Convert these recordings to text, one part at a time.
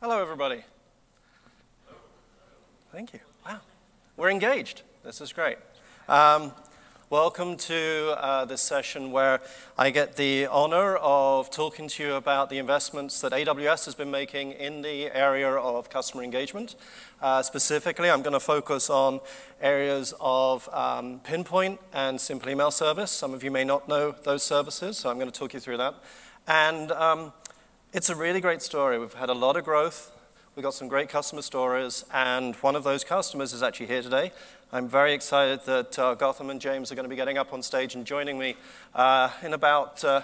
Hello, everybody. Thank you. Wow. We're engaged. This is great. Welcome to this session where I get the honor of talking to you about the investments that AWS has been making in the area of customer engagement. Specifically, I'm going to focus on areas of Pinpoint and Simple Email Service. Some of you may not know those services, so I'm going to talk you through that. And it's a really great story. We've had a lot of growth. We've got some great customer stories, and one of those customers is actually here today. I'm very excited that Gautam and James are going to be getting up on stage and joining me in about, I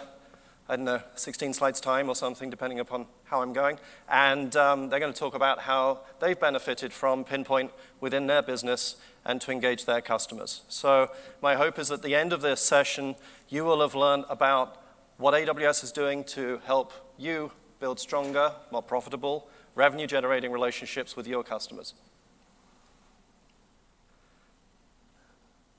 don't know, 16 slides time or something, depending upon how I'm going. And they're going to talk about how they've benefited from Pinpoint within their business and to engage their customers. So my hope is at the end of this session, you will have learned about what AWS is doing to help you build stronger, more profitable, revenue-generating relationships with your customers.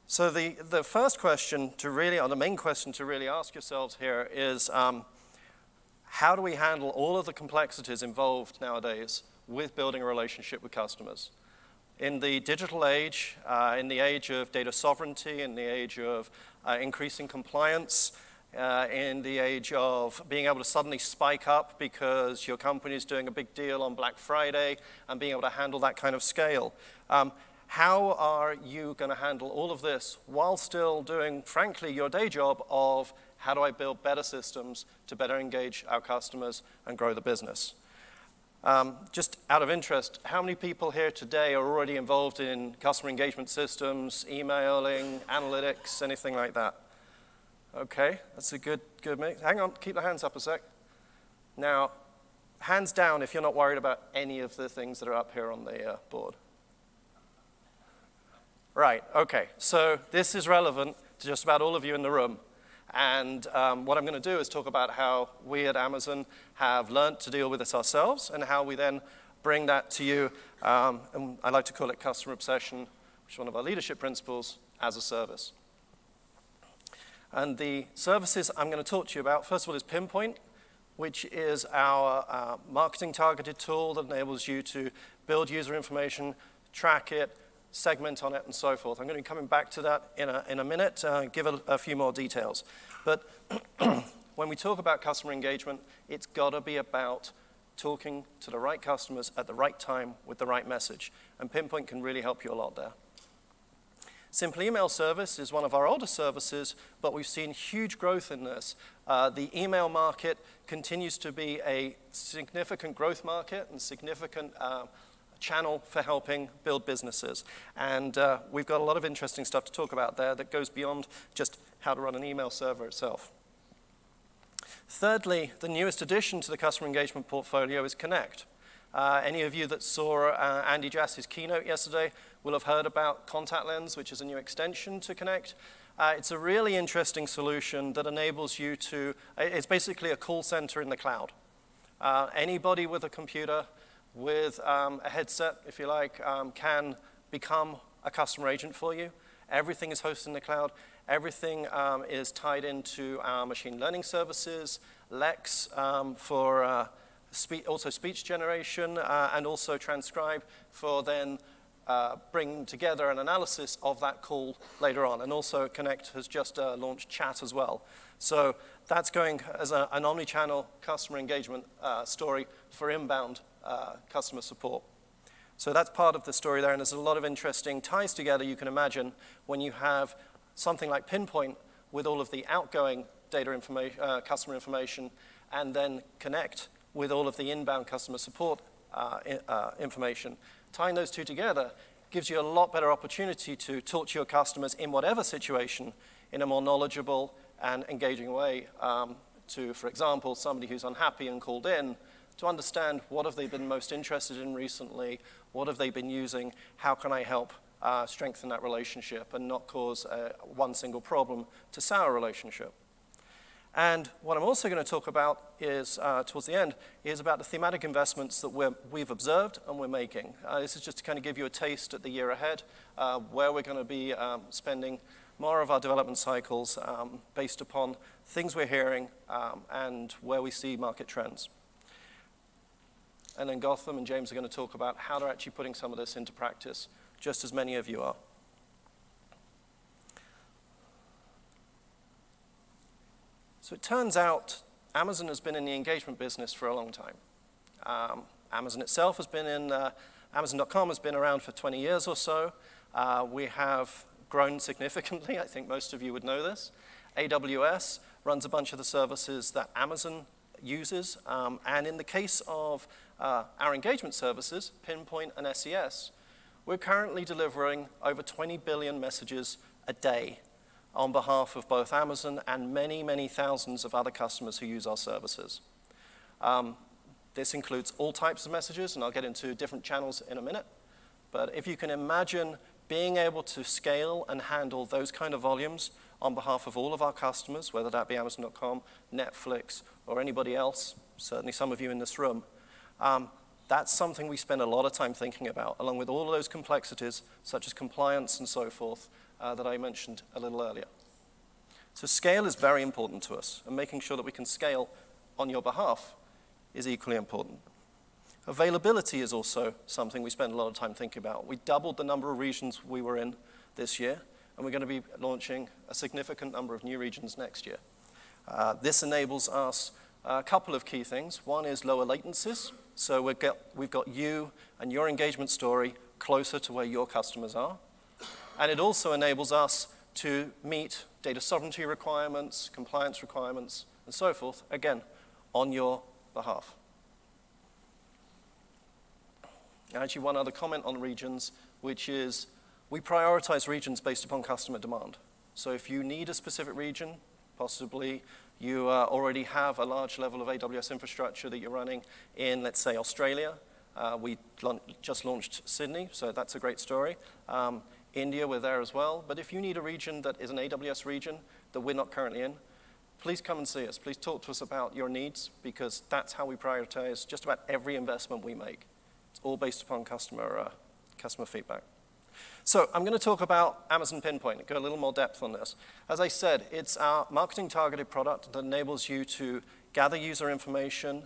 So the first question to really, or the main question to really ask yourselves here is, how do we handle all of the complexities involved nowadays with building a relationship with customers? In the digital age, in the age of data sovereignty, in the age of increasing compliance, in the age of being able to suddenly spike up because your company is doing a big deal on Black Friday and being able to handle that kind of scale. How are you going to handle all of this while still doing, frankly, your day job of how do I build better systems to better engage our customers and grow the business? Just out of interest, how many people here today are already involved in customer engagement systems, emailing, analytics, anything like that? Okay, that's a good mix. Hang on, keep the hands up a sec. Now, hands down if you're not worried about any of the things that are up here on the board. Right, okay, so this is relevant to just about all of you in the room. And what I'm gonna do is talk about how we at Amazon have learned to deal with this ourselves and how we then bring that to you. And I like to call it customer obsession, which is one of our leadership principles, as a service. And the services I'm going to talk to you about, first of all, is Pinpoint, which is our marketing-targeted tool that enables you to build user information, track it, segment on it, and so forth. I'm going to be coming back to that in a minute, give a few more details. But when we talk about customer engagement, it's got to be about talking to the right customers at the right time with the right message. And Pinpoint can really help you a lot there. Simple Email Service is one of our older services, but we've seen huge growth in this. The email market continues to be a significant growth market and significant channel for helping build businesses. And we've got a lot of interesting stuff to talk about there that goes beyond just how to run an email server itself. Thirdly, the newest addition to the customer engagement portfolio is Connect. Any of you that saw Andy Jass's keynote yesterday will have heard about Contact Lens, which is a new extension to Connect. It's a really interesting solution that enables you to, it's basically a call center in the cloud. Anybody with a computer, with a headset, if you like, can become a customer agent for you. Everything is hosted in the cloud. Everything is tied into our machine learning services, Lex for also speech generation, and also Transcribe for then bringing together an analysis of that call later on. And also Connect has just launched chat as well. So that's going as an omni-channel customer engagement story for inbound customer support. So that's part of the story there, and there's a lot of interesting ties together you can imagine when you have something like Pinpoint with all of the outgoing data information, customer information, and then Connect with all of the inbound customer support information. Tying those two together gives you a lot better opportunity to talk to your customers in whatever situation in a more knowledgeable and engaging way to, for example, somebody who's unhappy and called in to understand what have they been most interested in recently, what have they been using, how can I help strengthen that relationship and not cause one single problem to sour a relationship. And what I'm also going to talk about is, towards the end, is about the thematic investments that we've observed and we're making. This is just to kind of give you a taste at the year ahead, where we're going to be spending more of our development cycles based upon things we're hearing and where we see market trends. and then Gautam and James are going to talk about how they're actually putting some of this into practice, just as many of you are. So it turns out Amazon has been in the engagement business for a long time. Amazon itself has been in, Amazon.com has been around for 20 years or so. We have grown significantly. I think most of you would know this. AWS runs a bunch of the services that Amazon uses. And in the case of our engagement services, Pinpoint and SES, we're currently delivering over 20 billion messages a day on behalf of both Amazon and many, many thousands of other customers who use our services. This includes all types of messages, and I'll get into different channels in a minute. But if you can imagine being able to scale and handle those kind of volumes on behalf of all of our customers, whether that be Amazon.com, Netflix, or anybody else, certainly some of you in this room, that's something we spend a lot of time thinking about, along with all of those complexities, such as compliance and so forth, that I mentioned a little earlier. So scale is very important to us, and making sure that we can scale on your behalf is equally important. Availability is also something we spend a lot of time thinking about. We doubled the number of regions we were in this year, and we're going to be launching a significant number of new regions next year. This enables us a couple of key things. One is lower latencies, so we've got you and your engagement story closer to where your customers are. And it also enables us to meet data sovereignty requirements, compliance requirements, and so forth, again, on your behalf. And actually, one other comment on regions, which is we prioritize regions based upon customer demand. So if you need a specific region, possibly you already have a large level of AWS infrastructure that you're running in, let's say, Australia. We just launched Sydney, so that's a great story. India, we're there as well. But if you need a region that is an AWS region that we're not currently in, please come and see us. Please talk to us about your needs, because that's how we prioritize just about every investment we make. It's all based upon customer feedback. So I'm going to talk about Amazon Pinpoint and go a little more depth on this. As I said, it's our marketing-targeted product that enables you to gather user information,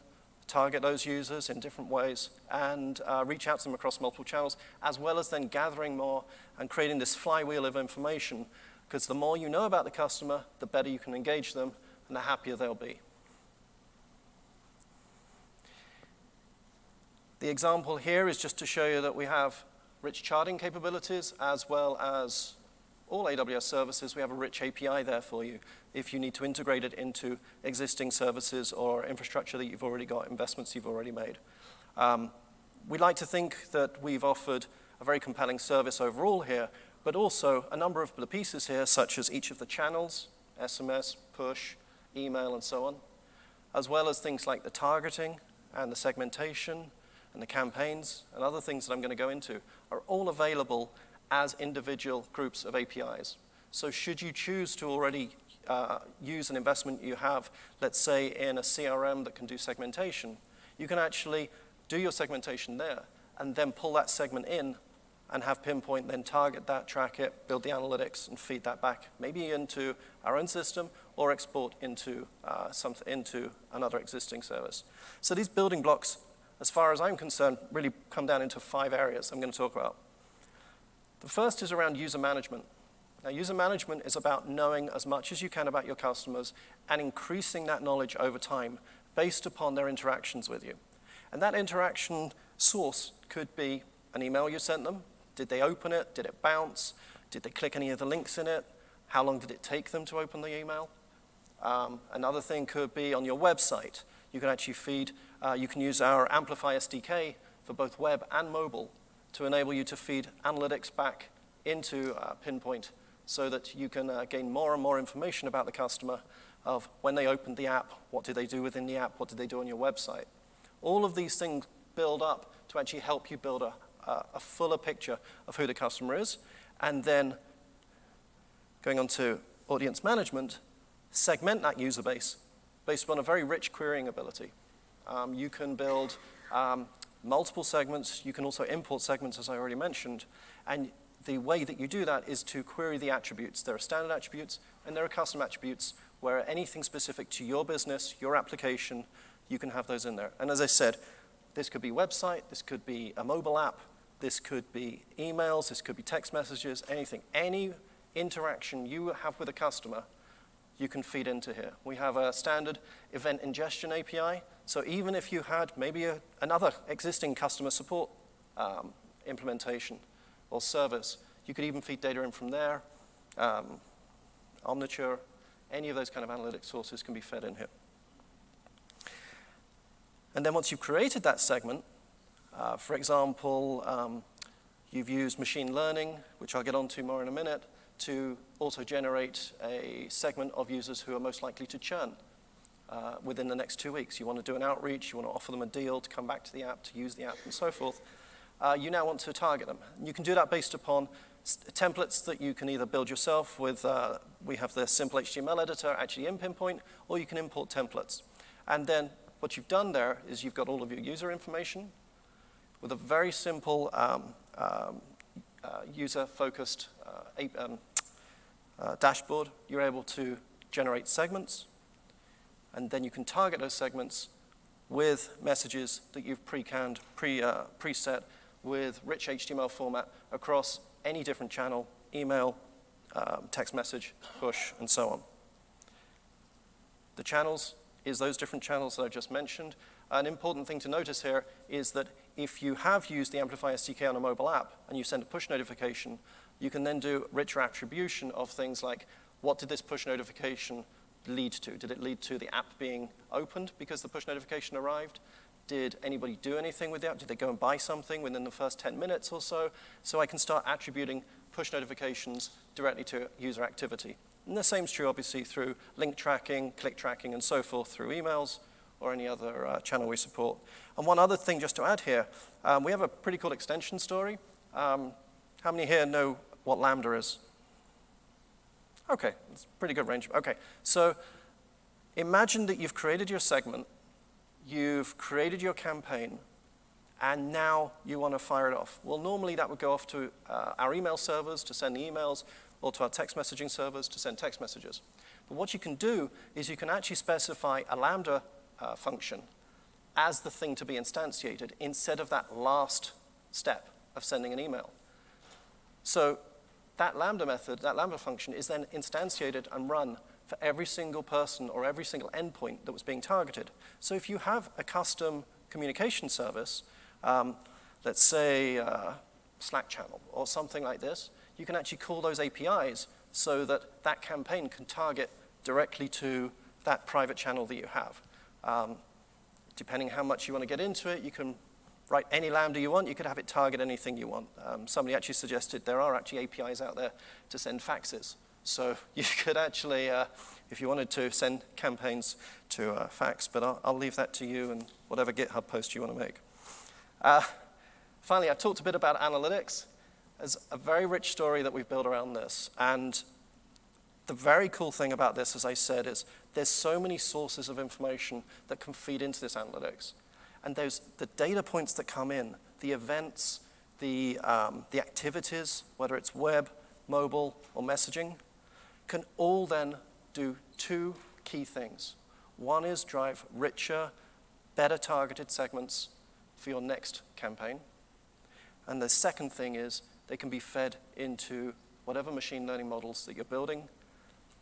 target those users in different ways, and reach out to them across multiple channels, as well as then gathering more and creating this flywheel of information, because the more you know about the customer, the better you can engage them, and the happier they'll be. The example here is just to show you that we have rich charting capabilities, as well as all AWS services. We have a rich API there for you if you need to integrate it into existing services or infrastructure that you've already got, investments you've already made. We like to think that we've offered a very compelling service overall here, but also a number of the pieces here, such as each of the channels, SMS, push, email, and so on, as well as things like the targeting and the segmentation and the campaigns and other things that I'm going to go into, are all available as individual groups of APIs. So should you choose to already use an investment you have, let's say in a CRM that can do segmentation, you can actually do your segmentation there and then pull that segment in and have Pinpoint then target that, track it, build the analytics, and feed that back maybe into our own system or export into another existing service. So these building blocks, as far as I'm concerned, really come down into 5 areas I'm going to talk about. The first is around user management. Now, user management is about knowing as much as you can about your customers and increasing that knowledge over time based upon their interactions with you. And that interaction source could be an email you sent them. Did they open it? Did it bounce? Did they click any of the links in it? How long did it take them to open the email? Another thing could be on your website. You can actually feed, you can use our Amplify SDK for both web and mobile to enable you to feed analytics back into Pinpoint so that you can gain more and more information about the customer of when they opened the app, what did they do within the app, what did they do on your website. All of these things build up to actually help you build a fuller picture of who the customer is. And then going on to audience management, segment that user base based upon a very rich querying ability. You can build multiple segments. You can also import segments, as I already mentioned. And the way that you do that is to query the attributes. There are standard attributes, and there are custom attributes where anything specific to your business, your application, you can have those in there. And as I said, This could be website, this could be a mobile app, this could be emails, this could be text messages, anything. Any interaction you have with a customer, you can feed into here. We have a standard event ingestion API, so even if you had maybe another existing customer support implementation or service, you could even feed data in from there. Omniture, any of those kind of analytic sources can be fed in here. And then once you've created that segment, for example, you've used machine learning, which I'll get onto more in a minute, to also generate a segment of users who are most likely to churn within the next 2 weeks. You want to do an outreach, you want to offer them a deal to come back to the app, to use the app, and so forth. You now want to target them. And you can do that based upon templates that you can either build yourself with, we have the simple HTML editor actually in Pinpoint, or you can import templates. And then what you've done there is you've got all of your user information with a very simple user-focused dashboard. You're able to generate segments, and then you can target those segments with messages that you've pre-canned, preset with rich HTML format across any different channel, email, text message, push, and so on. The channels is those different channels that I just mentioned. An important thing to notice here is that if you have used the Amplify SDK on a mobile app and you send a push notification, you can then do richer attribution of things like, what did this push notification lead to? Did it lead to the app being opened because the push notification arrived? Did anybody do anything with the app? Did they go and buy something within the first 10 minutes or so? So I can start attributing push notifications directly to user activity. And the same is true, obviously, through link tracking, click tracking, and so forth through emails or any other channel we support. And one other thing just to add here, we have a pretty cool extension story. How many here know what Lambda is? OK, it's a pretty good range. OK, so imagine that you've created your segment, you've created your campaign, and now you want to fire it off. Well, normally that would go off to our email servers to send the emails, or to our text messaging servers to send text messages. But what you can do is you can actually specify a Lambda function as the thing to be instantiated instead of that last step of sending an email. So that Lambda method, that Lambda function, is then instantiated and run for every single person or every single endpoint that was being targeted. So if you have a custom communication service, let's say Slack channel or something like this, you can actually call those APIs so that that campaign can target directly to that private channel that you have. Depending how much you want to get into it, you can write any Lambda you want. You could have it target anything you want. Somebody actually suggested there are actually APIs out there to send faxes. So you could actually, if you wanted to, send campaigns to fax. But I'll leave that to you and whatever GitHub post you want to make. Finally, I've talked a bit about analytics. There's a very rich story that we've built around this. And the very cool thing about this, as I said, is there's so many sources of information that can feed into this analytics. And there's the data points that come in, the events, the activities, whether it's web, mobile, or messaging, can all then do two key things. One is drive richer, better targeted segments for your next campaign. And the second thing is they can be fed into whatever machine learning models that you're building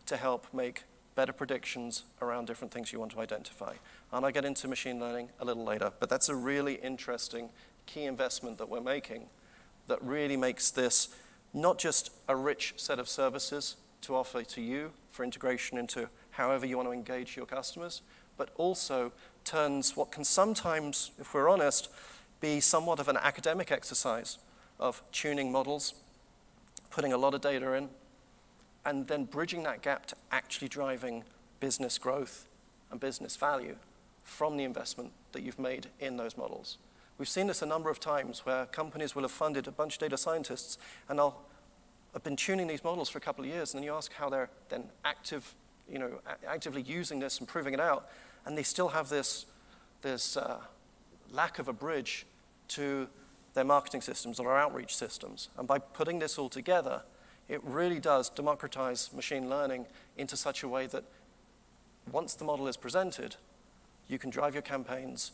to help make better predictions around different things you want to identify. And I'll get into machine learning a little later, but that's a really interesting key investment that we're making that really makes this not just a rich set of services to offer to you for integration into however you want to engage your customers, but also turns what can sometimes, if we're honest, be somewhat of an academic exercise of tuning models, putting a lot of data in, and then bridging that gap to actually driving business growth and business value from the investment that you've made in those models. We've seen this a number of times where companies will have funded a bunch of data scientists, and they'll have been tuning these models for a couple of years, and then you ask how they're then actively using this and proving it out, and they still have this lack of a bridge to their marketing systems or our outreach systems. And by putting this all together, it really does democratize machine learning into such a way that once the model is presented, you can drive your campaigns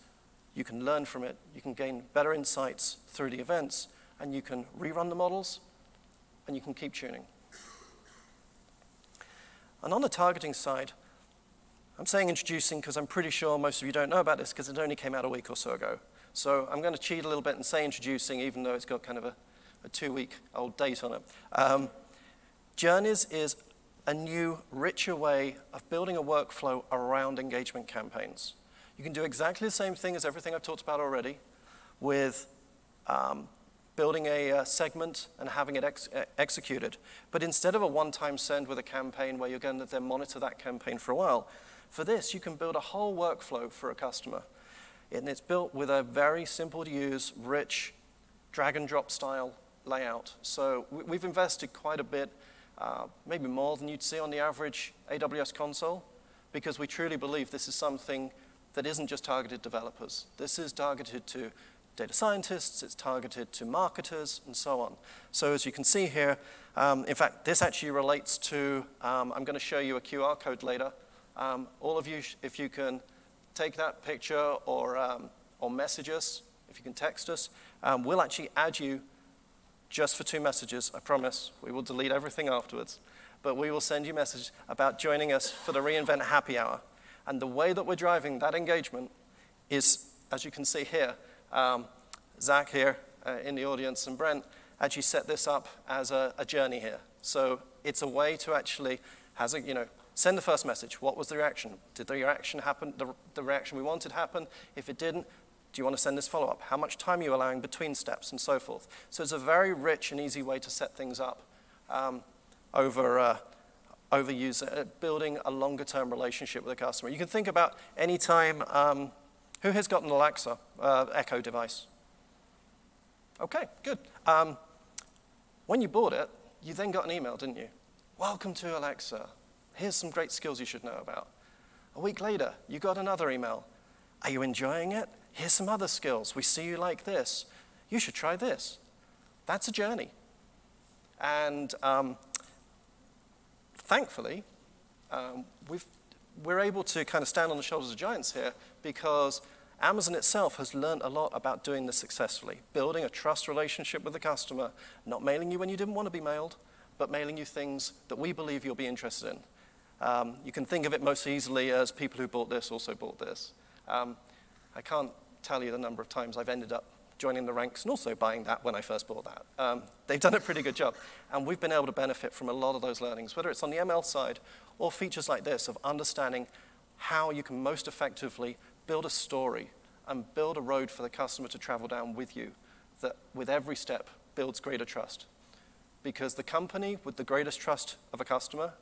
you can learn from it, you can gain better insights through the events, and you can rerun the models, and you can keep tuning. And on the targeting side, I'm saying introducing because I'm pretty sure most of you don't know about this because it only came out a week or so ago. So I'm going to cheat a little bit and say introducing, even though it's got kind of a 2-week-old date on it. Journeys is a new, richer way of building a workflow around engagement campaigns. You can do exactly the same thing as everything I've talked about already with building a segment and having it executed. But instead of a one-time send with a campaign where you're going to then monitor that campaign for a while, for this, you can build a whole workflow for a customer. And it's built with a very simple-to-use, rich, drag-and-drop style layout. So we've invested quite a bit, maybe more than you'd see on the average AWS console, because we truly believe this is something that isn't just targeted developers. This is targeted to data scientists, it's targeted to marketers, and so on. So as you can see here, in fact, this actually relates to, I'm going to show you a QR code later. All of you, if you can take that picture or message us, if you can text us, we'll actually add you just for 2 messages, I promise. We will delete everything afterwards. But we will send you messages about joining us for the Reinvent Happy Hour. And the way that we're driving that engagement is, as you can see here, Zach here in the audience and Brent actually set this up as a journey here. So it's a way to actually send the first message. What was the reaction? Did the reaction happen? The reaction we wanted happen? If it didn't, do you want to send this follow-up? How much time are you allowing between steps and so forth? So it's a very rich and easy way to set things up over user, building a longer-term relationship with a customer. You can think about any time. Who has got an Alexa Echo device? Okay, good. When you bought it, you then got an email, didn't you? Welcome to Alexa. Here's some great skills you should know about. A week later, you got another email. Are you enjoying it? Here's some other skills. We see you like this. You should try this. That's a journey. And thankfully, we're able to kind of stand on the shoulders of giants here because Amazon itself has learned a lot about doing this successfully, building a trust relationship with the customer, not mailing you when you didn't want to be mailed, but mailing you things that we believe you'll be interested in. You can think of it most easily as people who bought this also bought this. I can't tell you the number of times I've ended up joining the ranks and also buying that when I first bought that. They've done a pretty good job. And we've been able to benefit from a lot of those learnings, whether it's on the ML side or features like this of understanding how you can most effectively build a story and build a road for the customer to travel down with you that with every step builds greater trust. Because the company with the greatest trust of a customer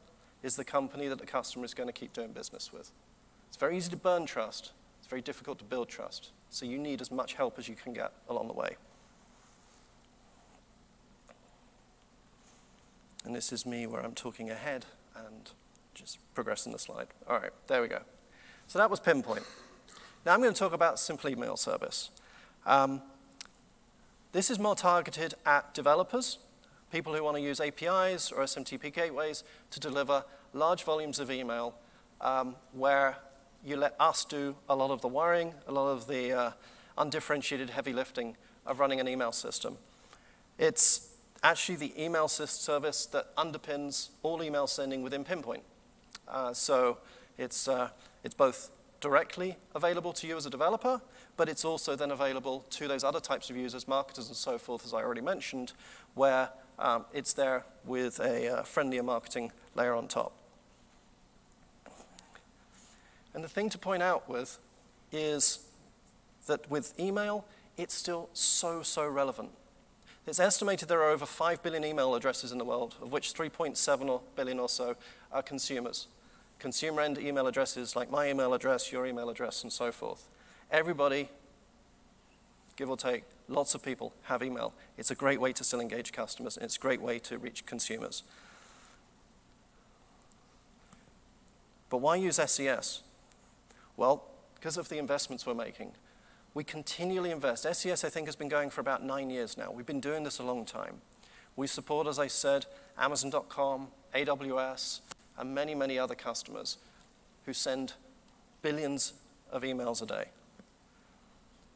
is the company that the customer is going to keep doing business with. It's very easy to burn trust. It's very difficult to build trust. So you need as much help as you can get along the way. And this is me where I'm talking ahead and just progressing the slide. All right, there we go. So that was Pinpoint. Now I'm going to talk about Simple Email Service. This is more targeted at developers, people who want to use APIs or SMTP gateways to deliver large volumes of email where you let us do a lot of the wiring, a lot of the undifferentiated heavy lifting of running an email system. It's actually the email service that underpins all email sending within Pinpoint. So it's both directly available to you as a developer, but it's also then available to those other types of users, marketers and so forth, as I already mentioned, where it's there with a friendlier marketing layer on top. And the thing to point out with is that with email, it's still so, so relevant. It's estimated there are over 5 billion email addresses in the world, of which 3.7 billion or so are consumers. Consumer end email addresses like my email address, your email address, and so forth. Everybody, give or take, lots of people have email. It's a great way to still engage customers, and it's a great way to reach consumers. But why use SES? Well, because of the investments we're making. We continually invest. SES, I think, has been going for about 9 years now. We've been doing this a long time. We support, as I said, Amazon.com, AWS, and many, many other customers who send billions of emails a day.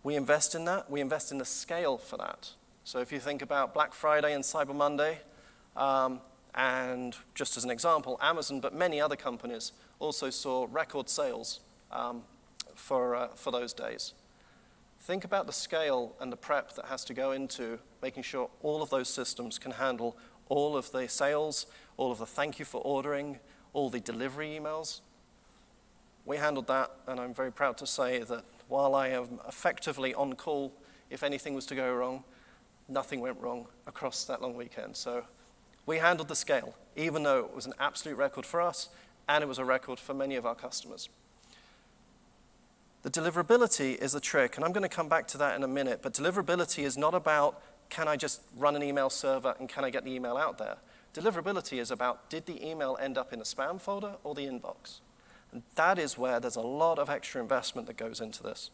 We invest in that. We invest in the scale for that. So if you think about Black Friday and Cyber Monday, and just as an example, Amazon, but many other companies also saw record sales for those days. Think about the scale and the prep that has to go into making sure all of those systems can handle all of the sales, all of the thank you for ordering, all the delivery emails. We handled that, and I'm very proud to say that while I am effectively on call, if anything was to go wrong, nothing went wrong across that long weekend. So we handled the scale, even though it was an absolute record for us, and it was a record for many of our customers. The deliverability is the trick, and I'm going to come back to that in a minute, but deliverability is not about can I just run an email server and can I get the email out there. Deliverability is about did the email end up in the spam folder or the inbox? And that is where there's a lot of extra investment that goes into this.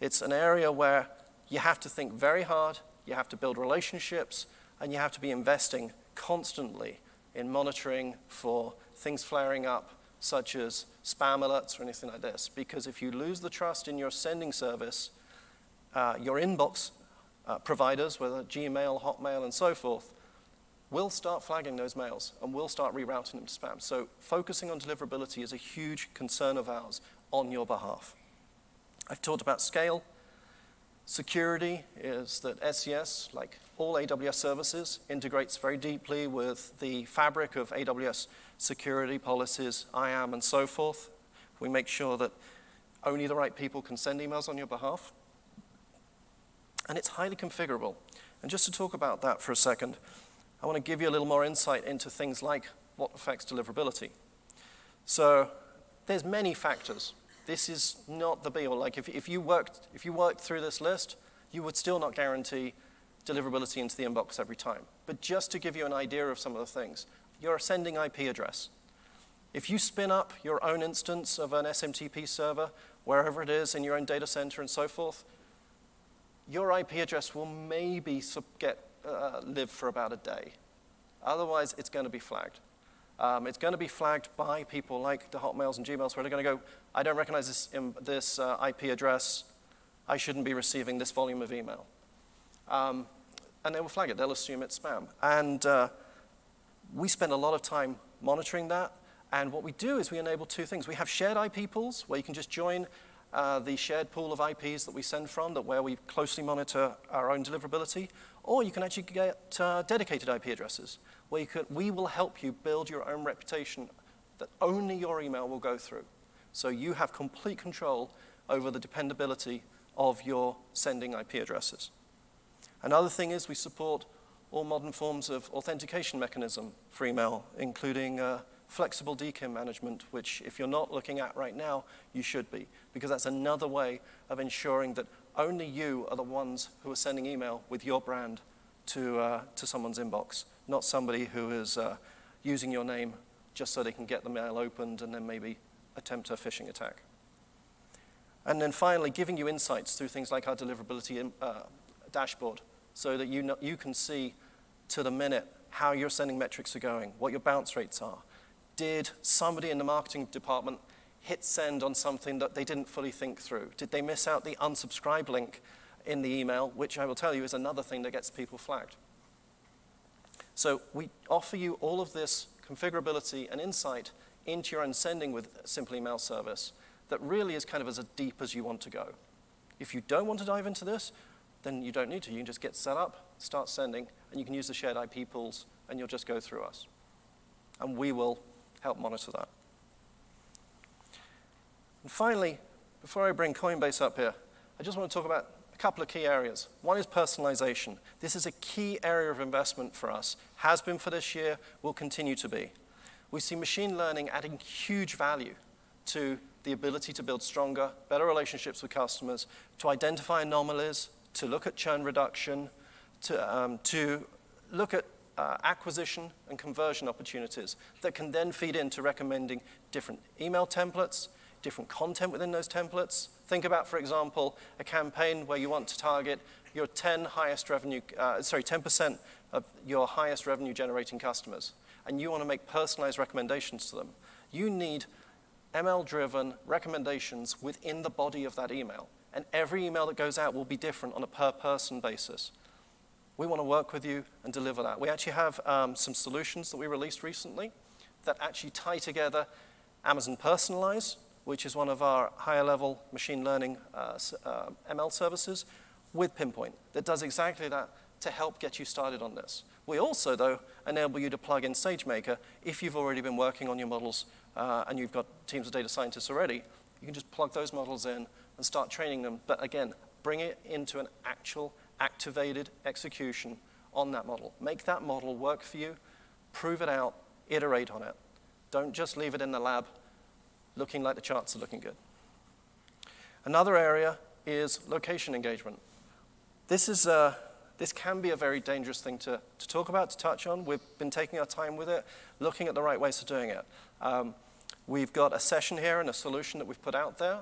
It's an area where you have to think very hard, you have to build relationships, and you have to be investing constantly in monitoring for things flaring up, such as spam alerts or anything like this. Because if you lose the trust in your sending service, your inbox providers, whether Gmail, Hotmail, and so forth, will start flagging those mails and will start rerouting them to spam. So focusing on deliverability is a huge concern of ours on your behalf. I've talked about scale. Security is that SES, like all AWS services, integrates very deeply with the fabric of AWS security policies, IAM, and so forth. We make sure that only the right people can send emails on your behalf. And it's highly configurable. And just to talk about that for a second, I want to give you a little more insight into things like what affects deliverability. So there's many factors. This is not the be all. Like if you worked through this list, you would still not guarantee deliverability into the inbox every time. But just to give you an idea of some of the things, your sending IP address. If you spin up your own instance of an SMTP server, wherever it is, in your own data center and so forth, your IP address will maybe live for about a day. Otherwise, it's going to be flagged. It's going to be flagged by people like the Hotmails and Gmails where they're going to go, I don't recognize this IP address. I shouldn't be receiving this volume of email. And they will flag it. They'll assume it's spam. And we spend a lot of time monitoring that. And what we do is we enable two things. We have shared IP pools where you can just join the shared pool of IPs that we send from, where we closely monitor our own deliverability. Or you can actually get dedicated IP addresses, where we will help you build your own reputation that only your email will go through. So you have complete control over the dependability of your sending IP addresses. Another thing is we support all modern forms of authentication mechanism for email, including flexible DKIM management, which if you're not looking at right now, you should be, because that's another way of ensuring that only you are the ones who are sending email with your brand to someone's inbox, not somebody who is using your name just so they can get the mail opened and then maybe attempt a phishing attack. And then finally, giving you insights through things like our deliverability dashboard so that you can see to the minute how your sending metrics are going, what your bounce rates are. Did somebody in the marketing department hit send on something that they didn't fully think through? Did they miss out the unsubscribe link in the email, which I will tell you is another thing that gets people flagged? So we offer you all of this configurability and insight into your own sending with Simple Email Service that really is kind of as deep as you want to go. If you don't want to dive into this, then you don't need to. You can just get set up, start sending, and you can use the shared IP pools, and you'll just go through us. And we will help monitor that. And finally, before I bring Coinbase up here, I just want to talk about a couple of key areas. One is personalization. This is a key area of investment for us, has been for this year, will continue to be. We see machine learning adding huge value to the ability to build stronger, better relationships with customers, to identify anomalies, to look at churn reduction, to look at acquisition and conversion opportunities that can then feed into recommending different email templates, different content within those templates. Think about, for example, a campaign where you want to target your 10% of your highest revenue generating customers, and you want to make personalized recommendations to them. You need ML-driven recommendations within the body of that email. and every email that goes out will be different on a per-person basis. We want to work with you and deliver that. We actually have some solutions that we released recently that actually tie together Amazon Personalize, which is one of our higher-level machine learning ML services, with Pinpoint that does exactly that to help get you started on this. We also, though, enable you to plug in SageMaker if you've already been working on your models and you've got teams of data scientists already. You can just plug those models in and start training them, but again, bring it into an actual activated execution on that model. Make that model work for you, prove it out, iterate on it. Don't just leave it in the lab looking like the charts are looking good. Another area is location engagement. This can be a very dangerous thing to talk about, to touch on. We've been taking our time with it, looking at the right ways of doing it. We've got a session here and a solution that we've put out there.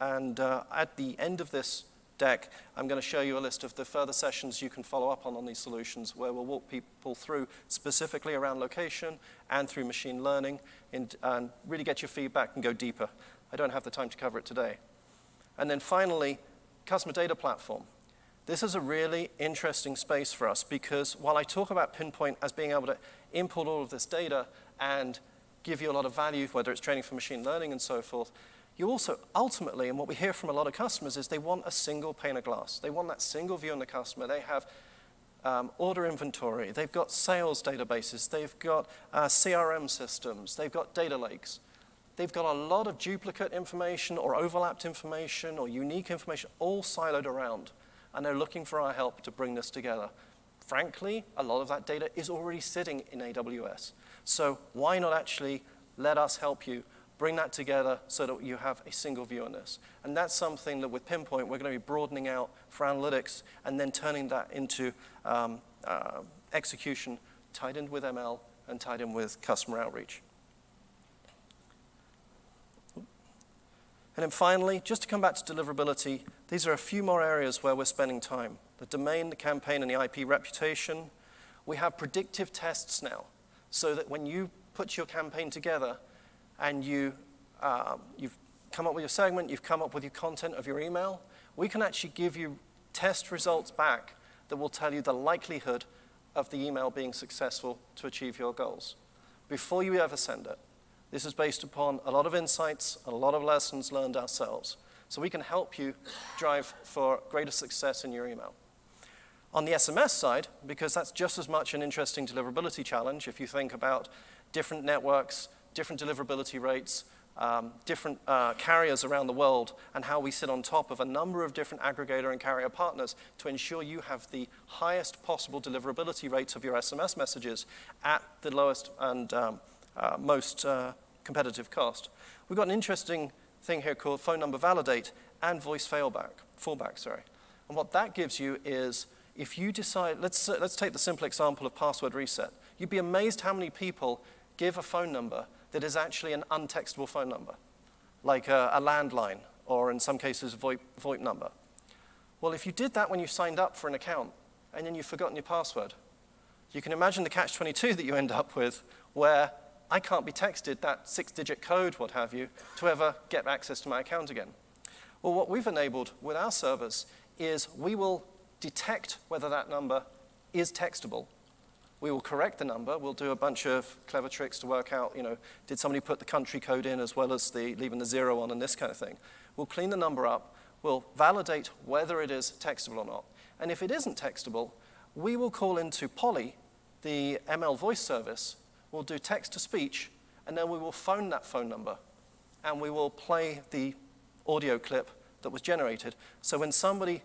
At the end of this deck, I'm going to show you a list of the further sessions you can follow up on these solutions, where we'll walk people through specifically around location and through machine learning and really get your feedback and go deeper. I don't have the time to cover it today. And then finally, customer data platform. This is a really interesting space for us because while I talk about Pinpoint as being able to import all of this data and give you a lot of value, whether it's training for machine learning and so forth, you also ultimately, and what we hear from a lot of customers is they want a single pane of glass. They want that single view on the customer. They have order inventory. They've got sales databases. They've got CRM systems. They've got data lakes. They've got a lot of duplicate information or overlapped information or unique information all siloed around, and they're looking for our help to bring this together. Frankly, a lot of that data is already sitting in AWS. So why not actually let us help you bring that together so that you have a single view on this? And that's something that with Pinpoint, we're going to be broadening out for analytics and then turning that into execution tied in with ML and tied in with customer outreach. And then finally, just to come back to deliverability, these are a few more areas where we're spending time. The domain, the campaign, and the IP reputation. We have predictive tests now so that when you put your campaign together, and you've come up with your segment, you've come up with your content of your email, we can actually give you test results back that will tell you the likelihood of the email being successful to achieve your goals before you ever send it. This is based upon a lot of insights, a lot of lessons learned ourselves. So we can help you drive for greater success in your email. On the SMS side, because that's just as much an interesting deliverability challenge, if you think about different networks, different deliverability rates, different carriers around the world, and how we sit on top of a number of different aggregator and carrier partners to ensure you have the highest possible deliverability rates of your SMS messages at the lowest and most competitive cost. We've got an interesting thing here called phone number validate and voice fallback. And what that gives you is, if you decide, let's take the simple example of password reset. You'd be amazed how many people give a phone number that is actually an untextable phone number, like a landline, or in some cases, VoIP number. Well, if you did that when you signed up for an account, and then you've forgotten your password, you can imagine the catch-22 that you end up with, where I can't be texted that 6-digit code, what have you, to ever get access to my account again. Well, what we've enabled with our service is we will detect whether that number is textable. We will correct the number. We'll do a bunch of clever tricks to work out, you know, did somebody put the country code in as well as leaving the 0 on and this kind of thing. We'll clean the number up. We'll validate whether it is textable or not. And if it isn't textable, we will call into Polly, the ML voice service. We'll do text-to-speech, and then we will phone that phone number. And we will play the audio clip that was generated. So when somebody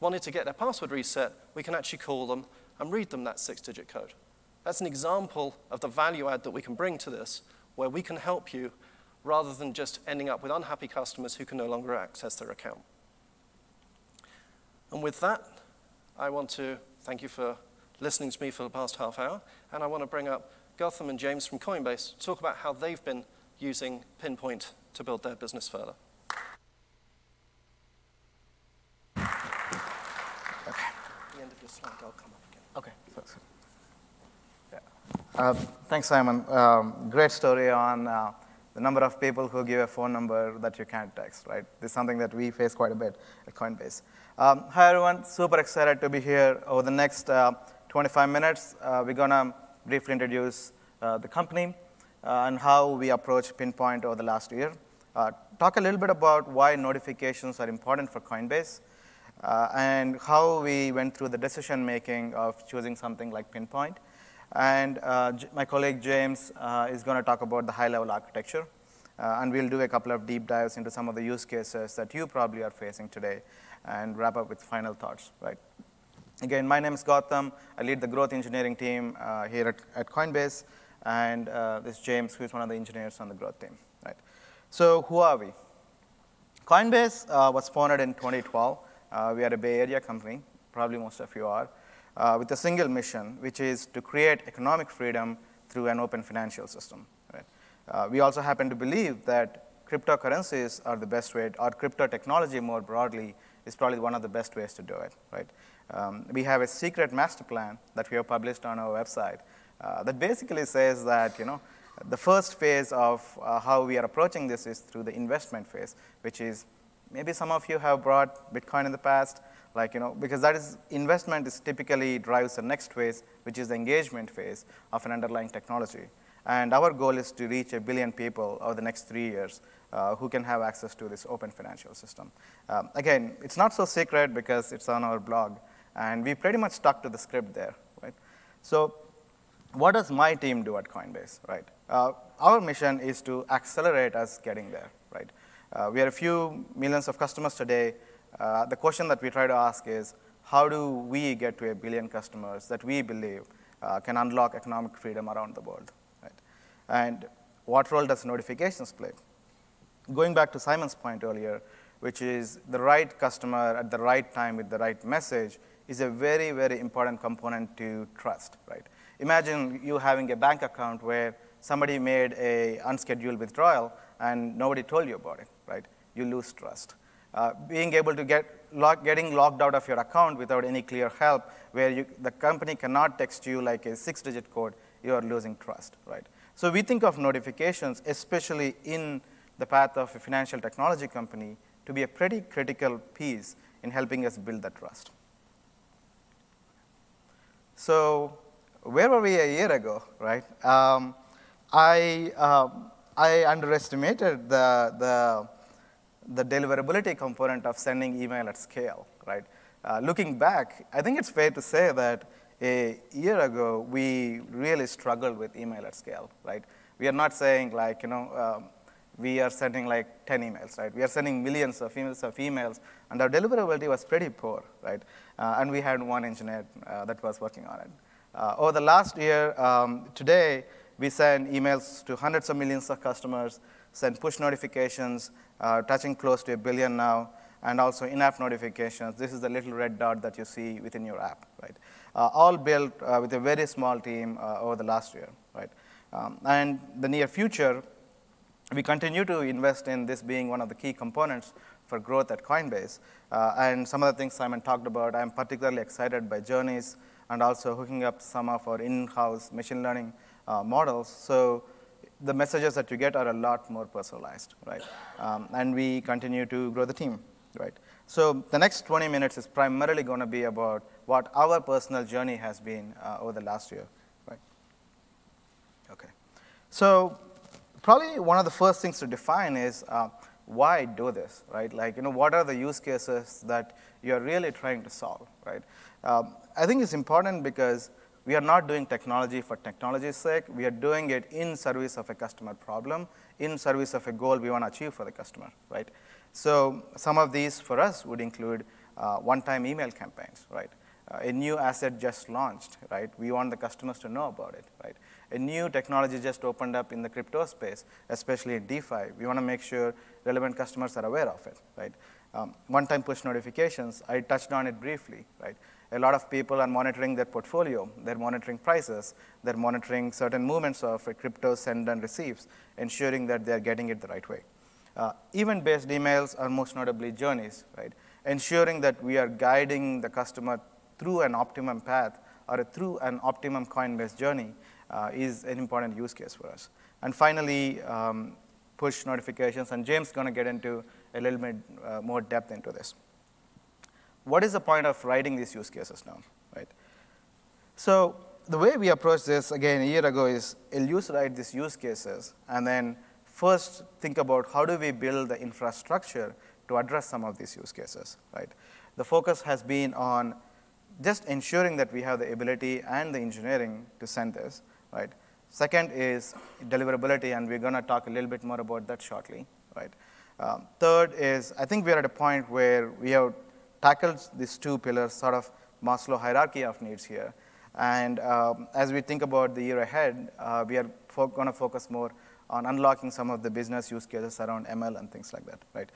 wanted to get their password reset, we can actually call them and read them that 6-digit code. That's an example of the value add that we can bring to this, where we can help you rather than just ending up with unhappy customers who can no longer access their account. And with that, I want to thank you for listening to me for the past half hour, and I want to bring up Gautam and James from Coinbase to talk about how they've been using Pinpoint to build their business further. Okay. At the end of your slide, I'll come up. Okay. Thanks, Simon. Great story on the number of people who give a phone number that you can't text, right? This is something that we face quite a bit at Coinbase. Hi, everyone. Super excited to be here. Over the next 25 minutes, we're going to briefly introduce the company and how we approach Pinpoint over the last year. Talk a little bit about why notifications are important for Coinbase and how we went through the decision-making of choosing something like Pinpoint. And my colleague James is going to talk about the high-level architecture. And we'll do a couple of deep dives into some of the use cases that you probably are facing today and wrap up with final thoughts, right? Again, my name is Gautam. I lead the growth engineering team here at Coinbase. And this is James, who's one of the engineers on the growth team, right? So who are we? Coinbase was founded in 2012. We are a Bay Area company. Probably most of you are. With a single mission, which is to create economic freedom through an open financial system. Right? We also happen to believe that cryptocurrencies are the best way, or crypto technology more broadly is probably one of the best ways to do it. Right? We have a secret master plan that we have published on our website that basically says that the first phase of how we are approaching this is through the investment phase, which is maybe some of you have bought Bitcoin in the past. Like, because that is investment is typically drives the next phase, which is the engagement phase of an underlying technology. And our goal is to reach 1 billion people over the next 3 years who can have access to this open financial system. Again, it's not so secret because it's on our blog. And we pretty much stuck to the script there, right? So what does my team do at Coinbase, right? Our mission is to accelerate us getting there, right? We are a few millions of customers today. The question that we try to ask is, how do we get to 1 billion customers that we believe can unlock economic freedom around the world? Right? And what role does notifications play? Going back to Simon's point earlier, which is the right customer at the right time with the right message is a very, very important component to trust. Right? Imagine you having a bank account where somebody made an unscheduled withdrawal and nobody told you about it. Right? You lose trust. Being able to getting logged out of your account without any clear help, where the company cannot text you like a 6-digit code, you are losing trust, right? So we think of notifications, especially in the path of a financial technology company, to be a pretty critical piece in helping us build that trust. So where were we a year ago, right? I underestimated the deliverability component of sending email at scale, right? Looking back, I think it's fair to say that a year ago, we really struggled with email at scale, right? We are not saying like, we are sending like 10 emails, right? We are sending millions of emails, and our deliverability was pretty poor, right? And we had one engineer that was working on it. Over the last year, today, we send emails to hundreds of millions of customers, send push notifications, touching close to 1 billion now, and also in-app notifications. This is the little red dot that you see within your app, right? All built with a very small team over the last year, right? And the near future, we continue to invest in this being one of the key components for growth at Coinbase. And some of the things Simon talked about, I'm particularly excited by journeys and also hooking up some of our in-house machine learning models. So the messages that you get are a lot more personalized, right? And we continue to grow the team, right? So the next 20 minutes is primarily going to be about what our personal journey has been over the last year, right? Okay. So probably one of the first things to define is why do this, right? Like, what are the use cases that you're really trying to solve, right? I think it's important because we are not doing technology for technology's sake. We are doing it in service of a customer problem, in service of a goal we want to achieve for the customer, right? So some of these for us would include one-time email campaigns, right? A new asset just launched, right? We want the customers to know about it, right? A new technology just opened up in the crypto space, especially in DeFi. We want to make sure relevant customers are aware of it, right? One-time push notifications, I touched on it briefly, right? A lot of people are monitoring their portfolio. They're monitoring prices. They're monitoring certain movements of a crypto send and receives, ensuring that they're getting it the right way. Event-based emails are most notably journeys, right? Ensuring that we are guiding the customer through an optimum path or through an optimum Coinbase journey is an important use case for us. And finally, push notifications, and James is going to get into a little bit more depth into this. What is the point of writing these use cases now, right? So the way we approached this, again, a year ago, is I'll write these use cases, and then first think about how do we build the infrastructure to address some of these use cases, right? The focus has been on just ensuring that we have the ability and the engineering to send this, right? Second is deliverability, and we're going to talk a little bit more about that shortly, right? Third is, I think we're at a point where we have tackled these two pillars, sort of Maslow hierarchy of needs here. And as we think about the year ahead, we are going to focus more on unlocking some of the business use cases around ML and things like that, right?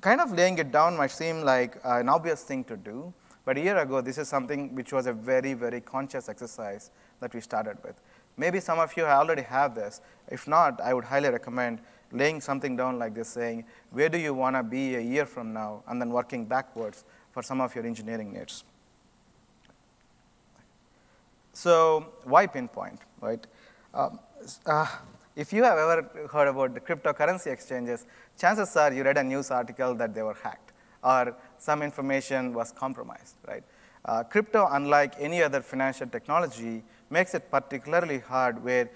Kind of laying it down might seem like an obvious thing to do, but a year ago, this is something which was a very, very conscious exercise that we started with. Maybe some of you already have this. If not, I would highly recommend laying something down like this, saying, where do you want to be a year from now, and then working backwards for some of your engineering needs. So why Pinpoint, right? If you have ever heard about the cryptocurrency exchanges, chances are you read a news article that they were hacked or some information was compromised, right? Crypto, unlike any other financial technology, makes it particularly hard where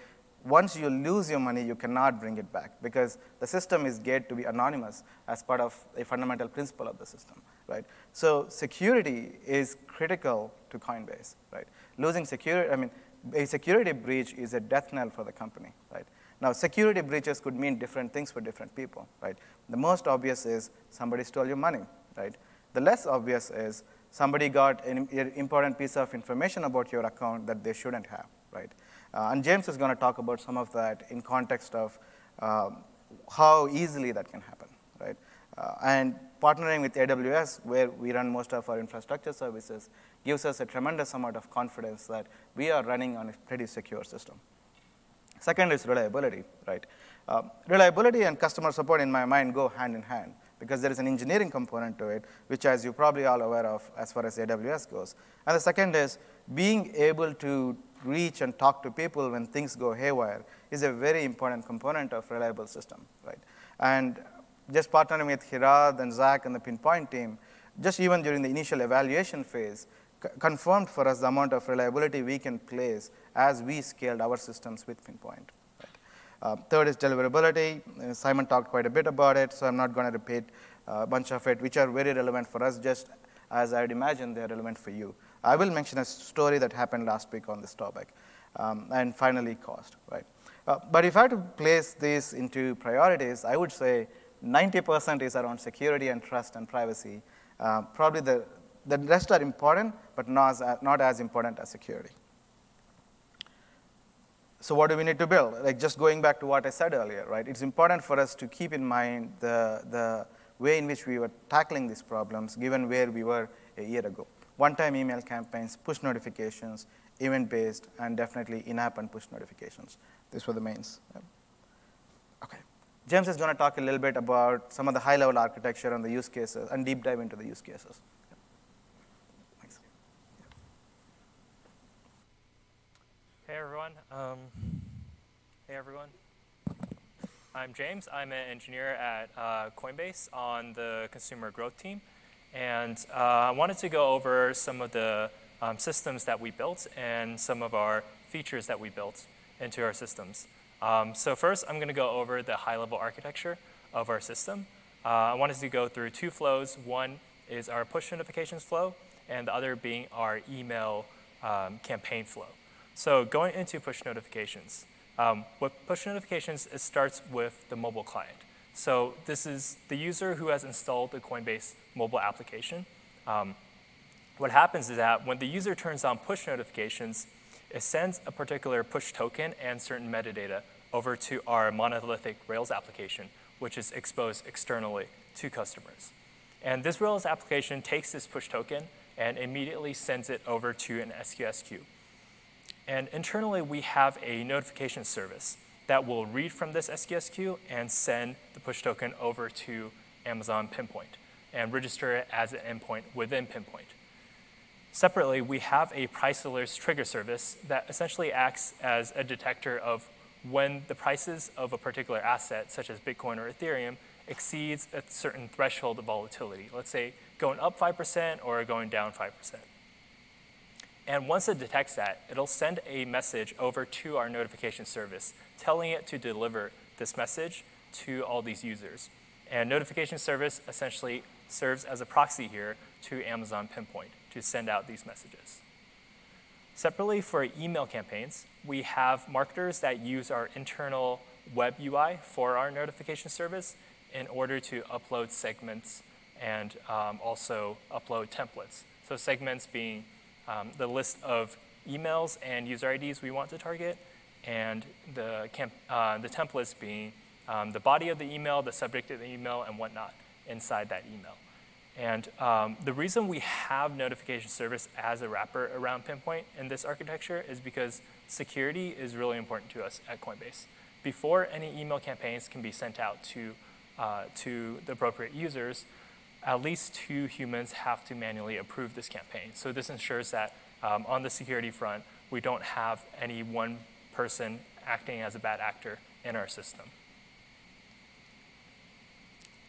once you lose your money, you cannot bring it back because the system is geared to be anonymous as part of a fundamental principle of the system, right? So security is critical to Coinbase, right? Losing security, I mean, a security breach is a death knell for the company, right? Now, security breaches could mean different things for different people, right? The most obvious is somebody stole your money, right? The less obvious is somebody got an important piece of information about your account that they shouldn't have, right? And James is going to talk about some of that in context of how easily that can happen, right? And partnering with AWS, where we run most of our infrastructure services, gives us a tremendous amount of confidence that we are running on a pretty secure system. Second is reliability, right? Reliability and customer support, in my mind, go hand in hand because there is an engineering component to it, which as you're probably all aware of as far as AWS goes. And the second is being able to reach and talk to people when things go haywire is a very important component of reliable system, right? And just partnering with Hirad and Zach and the Pinpoint team, just even during the initial evaluation phase, confirmed for us the amount of reliability we can place as we scaled our systems with Pinpoint. Right. Third is deliverability. Simon talked quite a bit about it, so I'm not going to repeat a bunch of it, which are very relevant for us, just as I'd imagine they're relevant for you. I will mention a story that happened last week on this topic. And finally, cost. Right. But if I had to place these into priorities, I would say 90% is around security and trust and privacy. Probably the rest are important, but not as important as security. So what do we need to build? Like just going back to what I said earlier, right? It's important for us to keep in mind the way in which we were tackling these problems, given where we were a year ago. One-time email campaigns, push notifications, event-based, and definitely in-app and push notifications. These were the mains. Okay. James is going to talk a little bit about some of the high-level architecture and the use cases, and deep dive into the use cases. Hey everyone. I'm James. I'm an engineer at Coinbase on the consumer growth team, and I wanted to go over some of the systems that we built and some of our features that we built into our systems. So first, I'm going to go over the high-level architecture of our system. I wanted to go through two flows. One is our push notifications flow, and the other being our email campaign flow. So going into push notifications, with push notifications, it starts with the mobile client. So this is the user who has installed the Coinbase mobile application. What happens is that when the user turns on push notifications, it sends a particular push token and certain metadata over to our monolithic Rails application, which is exposed externally to customers. And this Rails application takes this push token and immediately sends it over to an SQS queue. And internally, we have a notification service that will read from this SQS queue and send the push token over to Amazon Pinpoint and register it as an endpoint within Pinpoint. Separately, we have a price alerts trigger service that essentially acts as a detector of when the prices of a particular asset, such as Bitcoin or Ethereum, exceeds a certain threshold of volatility. Let's say going up 5% or going down 5%. And once it detects that, it'll send a message over to our notification service, telling it to deliver this message to all these users. And notification service essentially serves as a proxy here to Amazon Pinpoint to send out these messages. Separately for email campaigns, we have marketers that use our internal web UI for our notification service in order to upload segments and also upload templates. So segments being the list of emails and user IDs we want to target, and the templates being the body of the email, the subject of the email, and whatnot inside that email. And the reason we have notification service as a wrapper around Pinpoint in this architecture is because security is really important to us at Coinbase. Before any email campaigns can be sent out to the appropriate users, at least 2 humans have to manually approve this campaign. So this ensures that on the security front, we don't have any one person acting as a bad actor in our system.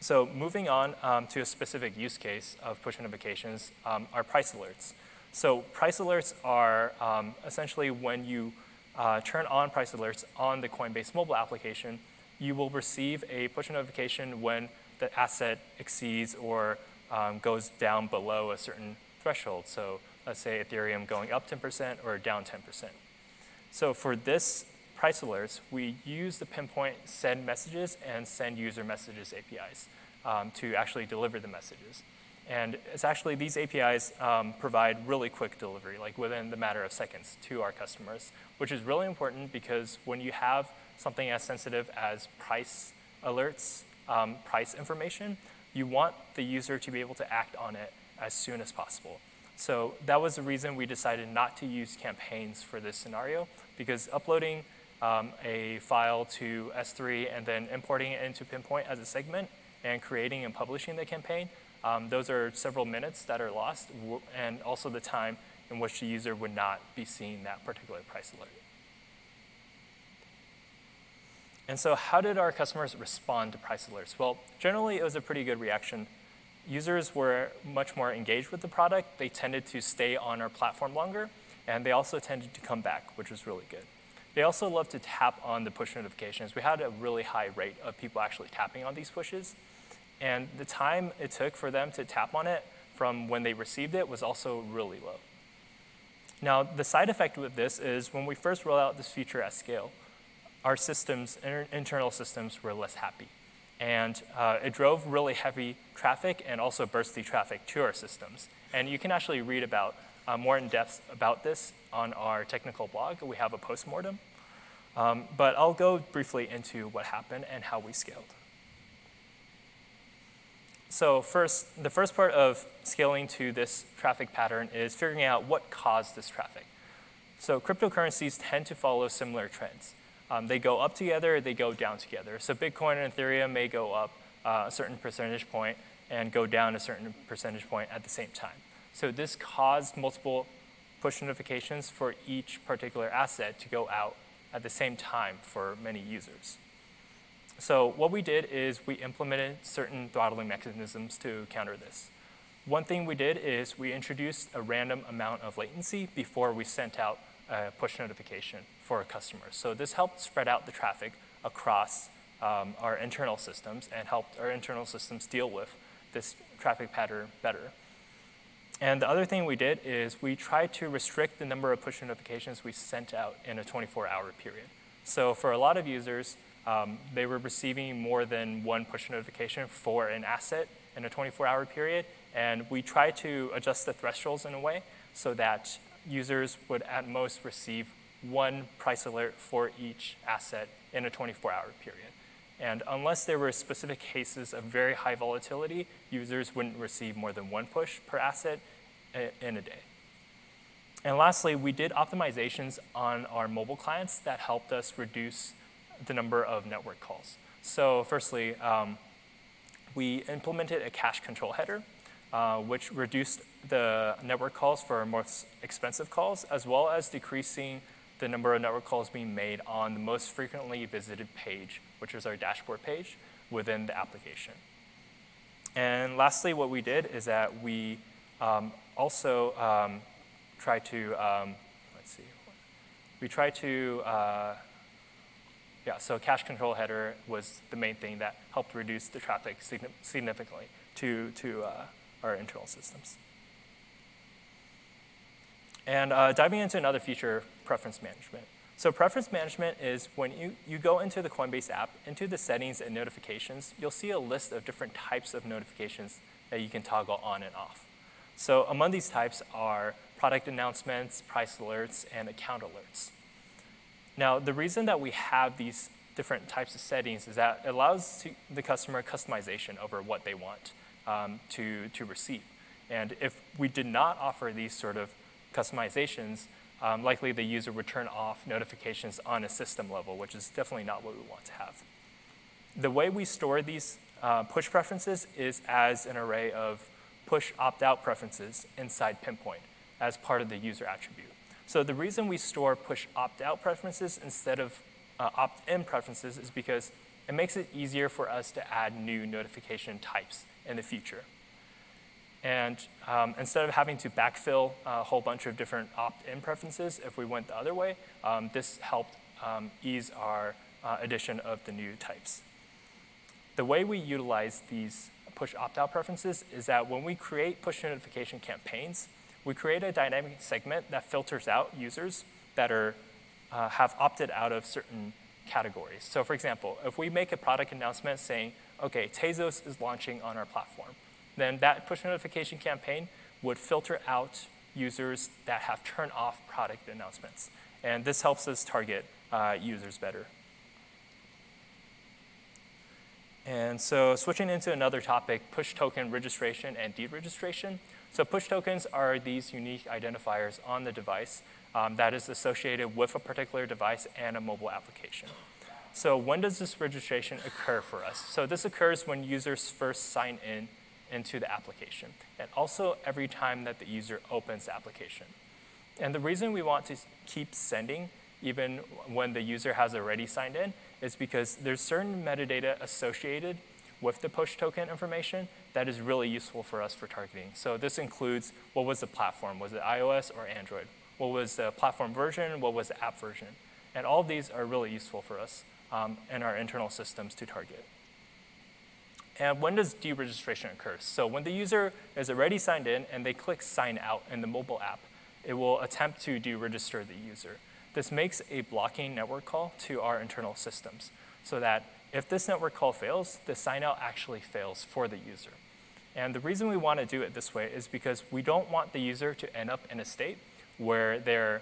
So moving on to a specific use case of push notifications are price alerts. So price alerts are essentially when you turn on price alerts on the Coinbase mobile application, you will receive a push notification when the asset exceeds or goes down below a certain threshold. So let's say Ethereum going up 10% or down 10%. So for this price alerts, we use the Pinpoint send messages and send user messages APIs to actually deliver the messages. And it's actually these APIs provide really quick delivery, like within the matter of seconds to our customers, which is really important because when you have something as sensitive as price alerts, price information, you want the user to be able to act on it as soon as possible. So that was the reason we decided not to use campaigns for this scenario, because uploading a file to S3 and then importing it into Pinpoint as a segment and creating and publishing the campaign, those are several minutes that are lost, and also the time in which the user would not be seeing that particular price alert. And so how did our customers respond to price alerts? Well, generally it was a pretty good reaction. Users were much more engaged with the product. They tended to stay on our platform longer, and they also tended to come back, which was really good. They also love to tap on the push notifications. We had a really high rate of people actually tapping on these pushes. And the time it took for them to tap on it from when they received it was also really low. Now, the side effect with this is when we first rolled out this feature at scale, our systems, internal systems, were less happy. And it drove really heavy traffic and also bursty traffic to our systems. And you can actually read about more in depth about this on our technical blog. We have a postmortem. But I'll go briefly into what happened and how we scaled. So first, the first part of scaling to this traffic pattern is figuring out what caused this traffic. So cryptocurrencies tend to follow similar trends. They go up together, they go down together. So Bitcoin and Ethereum may go up a certain percentage point and go down a certain percentage point at the same time. So this caused multiple push notifications for each particular asset to go out at the same time for many users. So what we did is we implemented certain throttling mechanisms to counter this. One thing we did is we introduced a random amount of latency before we sent out a push notification for our customers. So this helped spread out the traffic across our internal systems and helped our internal systems deal with this traffic pattern better. And the other thing we did is we tried to restrict the number of push notifications we sent out in a 24-hour period. So for a lot of users, they were receiving more than one push notification for an asset in a 24-hour period. And we tried to adjust the thresholds in a way so that users would at most receive one price alert for each asset in a 24-hour period. And unless there were specific cases of very high volatility, users wouldn't receive more than one push per asset in a day. And lastly, we did optimizations on our mobile clients that helped us reduce the number of network calls. So firstly, we implemented a cache control header, which reduced the network calls for our most expensive calls, as well as decreasing the number of network calls being made on the most frequently visited page, which is our dashboard page within the application. And lastly, what we did is that we so cache control header was the main thing that helped reduce the traffic significantly to our internal systems. And diving into another feature, preference management. So preference management is when you go into the Coinbase app, into the settings and notifications, you'll see a list of different types of notifications that you can toggle on and off. So among these types are product announcements, price alerts, and account alerts. Now, the reason that we have these different types of settings is that it allows the customer customization over what they want to receive. And if we did not offer these sort of customizations, likely the user would turn off notifications on a system level, which is definitely not what we want to have. The way we store these push preferences is as an array of push opt-out preferences inside Pinpoint as part of the user attribute. So the reason we store push opt-out preferences instead of opt-in preferences is because it makes it easier for us to add new notification types in the future. And instead of having to backfill a whole bunch of different opt-in preferences, if we went the other way, this helped ease our addition of the new types. The way we utilize these push opt-out preferences is that when we create push notification campaigns, we create a dynamic segment that filters out users that have opted out of certain categories. So for example, if we make a product announcement saying, okay, Tezos is launching on our platform, then that push notification campaign would filter out users that have turned off product announcements. And this helps us target users better. And so switching into another topic, push token registration and deregistration. So push tokens are these unique identifiers on the device that is associated with a particular device and a mobile application. So when does this registration occur for us? So this occurs when users first sign in into the application, and also every time that the user opens the application. And the reason we want to keep sending even when the user has already signed in is because there's certain metadata associated with the push token information that is really useful for us for targeting. So this includes what was the platform, was it iOS or Android? What was the platform version, what was the app version? And all of these are really useful for us in our internal systems to target. And when does deregistration occur? So when the user is already signed in and they click sign out in the mobile app, it will attempt to deregister the user. This makes a blocking network call to our internal systems so that if this network call fails, the sign out actually fails for the user. And the reason we want to do it this way is because we don't want the user to end up in a state where they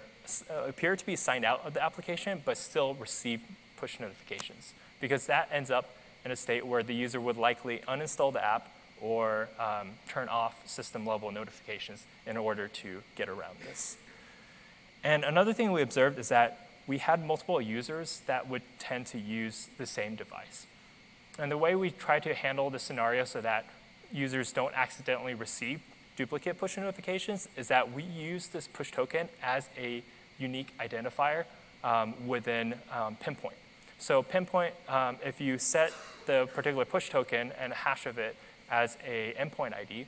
appear to be signed out of the application but still receive push notifications, because that ends up in a state where the user would likely uninstall the app or turn off system-level notifications in order to get around this. And another thing we observed is that we had multiple users that would tend to use the same device. And the way we try to handle the scenario so that users don't accidentally receive duplicate push notifications is that we use this push token as a unique identifier within Pinpoint. So Pinpoint, if you set the particular push token and a hash of it as a endpoint ID,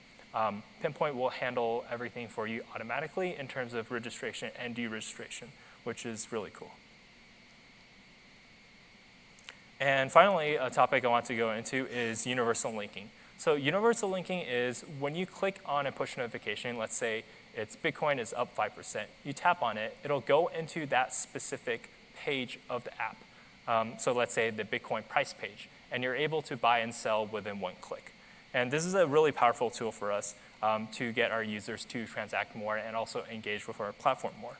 Pinpoint will handle everything for you automatically in terms of registration and deregistration, which is really cool. And finally, a topic I want to go into is universal linking. So universal linking is when you click on a push notification, let's say it's Bitcoin is up 5%, you tap on it, it'll go into that specific page of the app. So let's say the Bitcoin price page, and you're able to buy and sell within one click. And this is a really powerful tool for us to get our users to transact more and also engage with our platform more.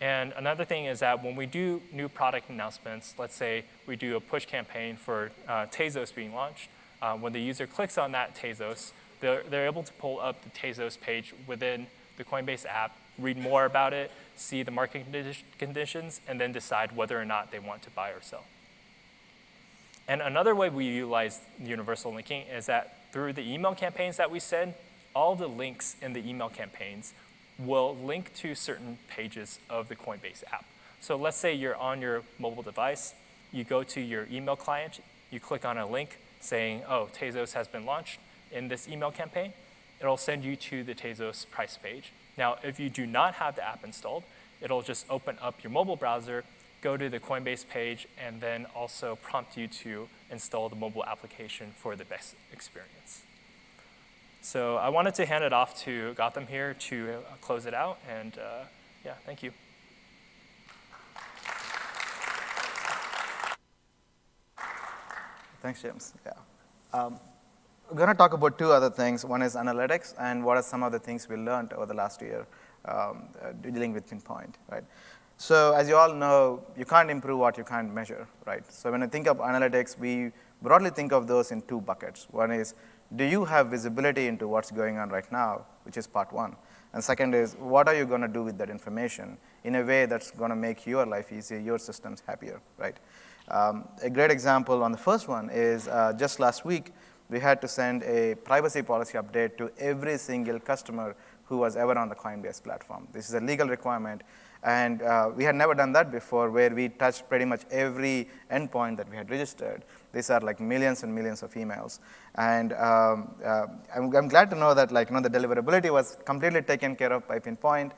And another thing is that when we do new product announcements, let's say we do a push campaign for Tezos being launched, when the user clicks on that Tezos, they're able to pull up the Tezos page within the Coinbase app, read more about it, see the market conditions, and then decide whether or not they want to buy or sell. And another way we utilize universal linking is that through the email campaigns that we send, all the links in the email campaigns will link to certain pages of the Coinbase app. So let's say you're on your mobile device. You go to your email client. You click on a link saying, oh, Tezos has been launched in this email campaign. It'll send you to the Tezos price page. Now, if you do not have the app installed, it'll just open up your mobile browser, go to the Coinbase page, and then also prompt you to install the mobile application for the best experience. So I wanted to hand it off to Gautam here to close it out. And yeah, thank you. Thanks, James. Yeah. We're going to talk about two other things. One is analytics, and what are some of the things we learned over the last year dealing with Pinpoint, right? So as you all know, you can't improve what you can't measure, right? So when I think of analytics, we broadly think of those in two buckets. One is, do you have visibility into what's going on right now, which is part one. And second is, what are you going to do with that information in a way that's going to make your life easier, your systems happier, right? A great example on the first one is just last week, we had to send a privacy policy update to every single customer who was ever on the Coinbase platform. This is a legal requirement, and we had never done that before, where we touched pretty much every endpoint that we had registered. These are like millions and millions of emails. And I'm glad to know that the deliverability was completely taken care of by Pinpoint.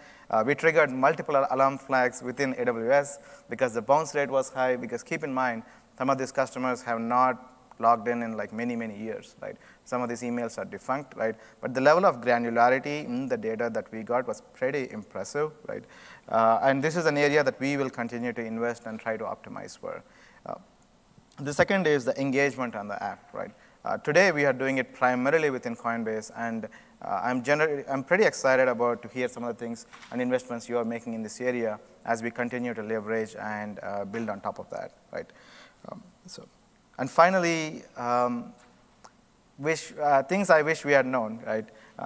We triggered multiple alarm flags within AWS because the bounce rate was high, because keep in mind, some of these customers have not logged in like many, many years, right? Some of these emails are defunct, right? But the level of granularity in the data that we got was pretty impressive, right? And this is an area that we will continue to invest and try to optimize for. The second is the engagement on the app, right? Today, we are doing it primarily within Coinbase, and I'm pretty excited to hear some of the things and investments you are making in this area as we continue to leverage and build on top of that, right? And finally, things I wish we had known, right?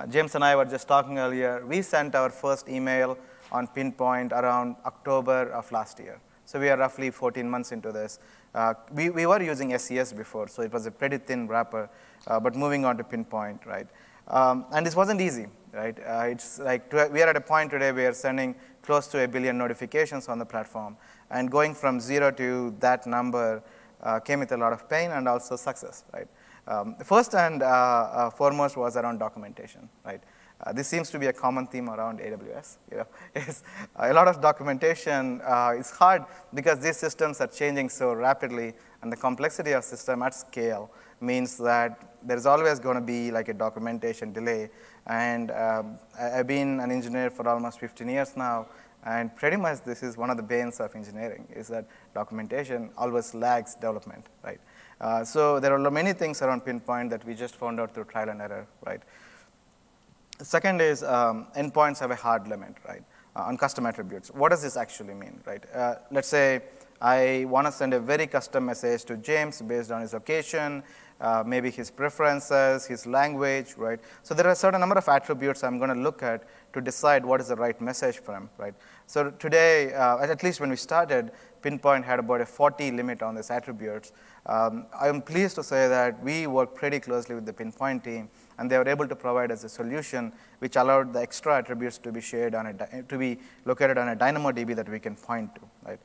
James and I were just talking earlier. We sent our first email on Pinpoint around October of last year. So we are roughly 14 months into this. We were using SES before, so it was a pretty thin wrapper, but moving on to Pinpoint, right? And this wasn't easy, right? It's like we are at a point today where we are sending close to 1 billion notifications on the platform, and going from 0 to that number came with a lot of pain and also success, right? First and foremost was around documentation, right? This seems to be a common theme around AWS. You know, it's a lot of documentation. It's hard because these systems are changing so rapidly, and the complexity of system at scale means that there's always going to be like a documentation delay. And I've been an engineer for almost 15 years now, and pretty much this is one of the banes of engineering, is that documentation always lags development, right? So there are many things around Pinpoint that we just found out through trial and error, right? Second is endpoints have a hard limit, right, on custom attributes. What does this actually mean, right? Let's say I want to send a very custom message to James based on his location, maybe his preferences, his language, right? So there are a certain number of attributes I'm going to look at to decide what is the right message for him, right? So today, at least when we started, Pinpoint had about a 40 limit on these attributes. I'm pleased to say that we worked pretty closely with the Pinpoint team, and they were able to provide us a solution which allowed the extra attributes to be shared on to be located on a DynamoDB that we can point to, right?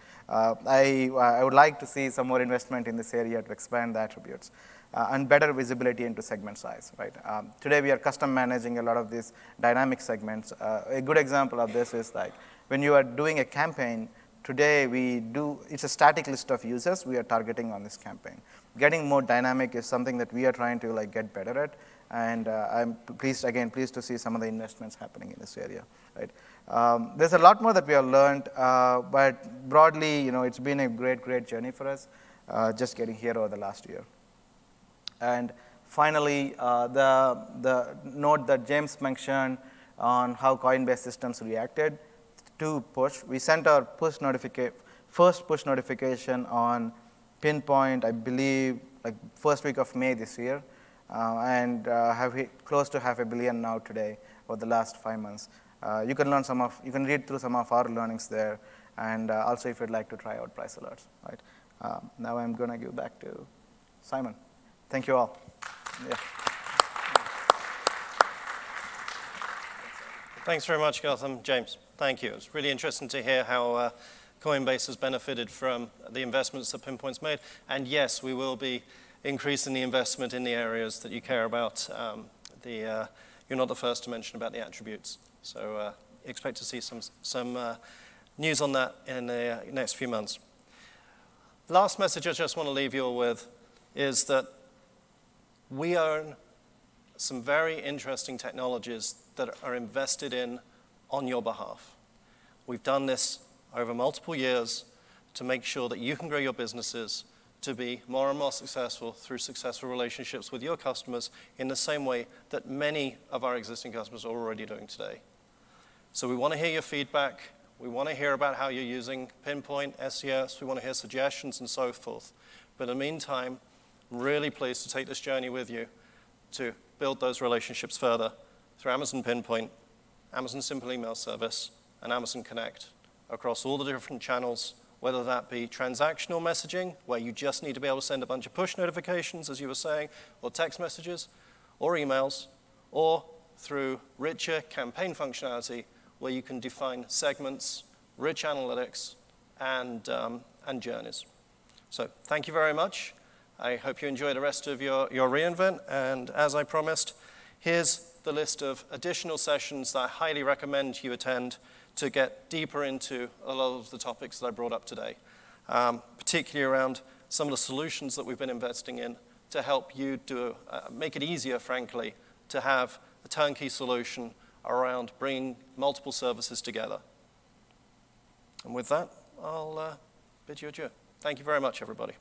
I would like to see some more investment in this area to expand the attributes and better visibility into segment size, right? Today we are custom managing a lot of these dynamic segments. A good example of this is like when you are doing a campaign. Today, it's a static list of users we are targeting on this campaign. Getting more dynamic is something that we are trying to get better at, and I'm pleased to see some of the investments happening in this area, right? There's a lot more that we have learned, but broadly, it's been a great, great journey for us, just getting here over the last year. And finally, the note that James mentioned on how Coinbase systems reacted to push. We sent our first push notification on Pinpoint, I believe, first week of May this year, and have hit close to 500 million now today over the last 5 months. You can read through some of our learnings there, and also if you'd like to try out price alerts, right? Now I'm going to give back to Simon. Thank you all. Yeah. Thanks very much, Gautam. James, thank you. It's really interesting to hear how Coinbase has benefited from the investments that Pinpoint's made. And yes, we will be increasing the investment in the areas that you care about. You're not the first to mention about the attributes. So expect to see some news on that in the next few months. Last message I just want to leave you all with is that we own some very interesting technologies that are invested in on your behalf. We've done this over multiple years to make sure that you can grow your businesses to be more and more successful through successful relationships with your customers in the same way that many of our existing customers are already doing today. So we want to hear your feedback. We want to hear about how you're using Pinpoint, SES. We want to hear suggestions and so forth. But in the meantime, I'm really pleased to take this journey with you to build those relationships further through Amazon Pinpoint, Amazon Simple Email Service, and Amazon Connect across all the different channels, whether that be transactional messaging, where you just need to be able to send a bunch of push notifications, as you were saying, or text messages, or emails, or through richer campaign functionality, where you can define segments, rich analytics, and journeys. So thank you very much. I hope you enjoy the rest of your reInvent. And as I promised, here's the list of additional sessions that I highly recommend you attend to get deeper into a lot of the topics that I brought up today, particularly around some of the solutions that we've been investing in to help you make it easier, frankly, to have a turnkey solution around bringing multiple services together. And with that, I'll bid you adieu. Thank you very much, everybody.